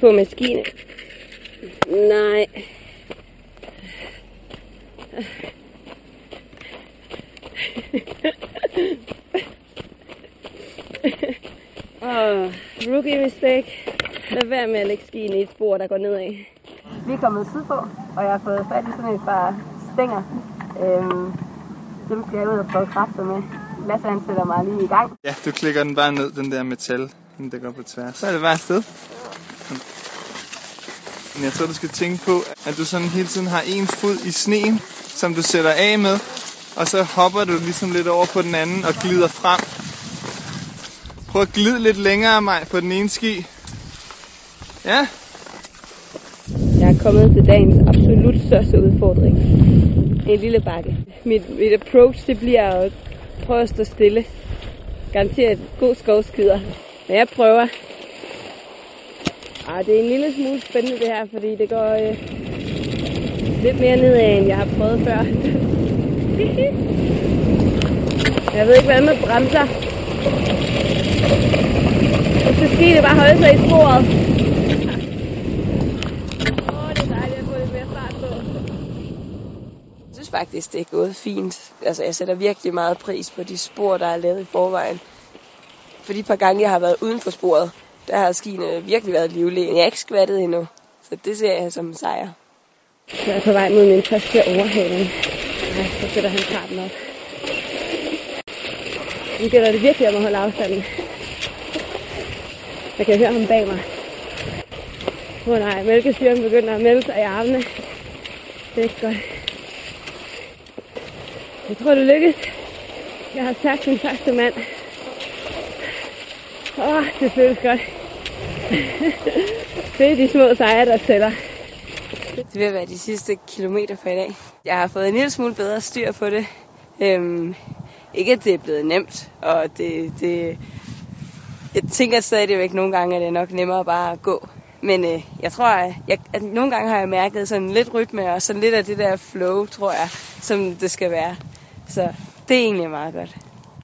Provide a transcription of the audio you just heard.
på maskinen. Nej. Og rookie mistake. Lad være med at lægge skien i et spor, der går nedad. Vi er kommet sydpå, og jeg har fået fat i sådan et par stænger. Dem skal jeg ud og prøve kræfter med. Lasse han sætter mig lige i gang. Ja, du klikker den bare ned, den der metal, den der går på tværs. Så er det bare et sted. Men jeg tror, du skal tænke på, at du sådan hele tiden har en fod i sneen, som du sætter af med. Og så hopper du ligesom lidt over på den anden og glider frem. Prøv at glide lidt længere, Maj, på den ene ski. Ja. Jeg er kommet til dagens absolut største udfordring. En lille bakke. Mit approach, det bliver at prøve at stå stille. Garanteret god skovskider. Men jeg prøver. Og det er en lille smule spændende det her, fordi det går lidt mere nedad, end jeg har prøvet før. Jeg ved ikke, hvordan man bremser. Og så skal det bare holde sig i sporet. Det er dejligt at få lidt mere fart på. Jeg synes faktisk, det er gået fint. Altså, jeg sætter virkelig meget pris på de spor, der er lavet i forvejen. For de par gange, jeg har været uden for sporet, der har skiene virkelig været livlige. Jeg er ikke skvattet endnu, så det ser jeg som en sejr. Jeg er på vej mod min første overhaling. Ja, så sætter han farten op. Nu gælder det virkelig om at holde afstanden. Jeg kan høre ham bag mig. Åh nej, mælkesyren begynder at melde sig i armene. Det er ikke godt. Jeg tror, det lykkes. Jeg har sagt min første mand. Åh, det føles godt. Det er de små sejre, der tæller. Det vil være de sidste kilometer for i dag. Jeg har fået en lille smule bedre styr på det. Ikke at det er blevet nemt, og jeg tænker stadigvæk nogle gange, at det er nok nemmere bare at gå. Men jeg tror, at nogle gange har jeg mærket sådan lidt rytme og sådan lidt af det der flow, tror jeg, som det skal være. Så det er egentlig meget godt.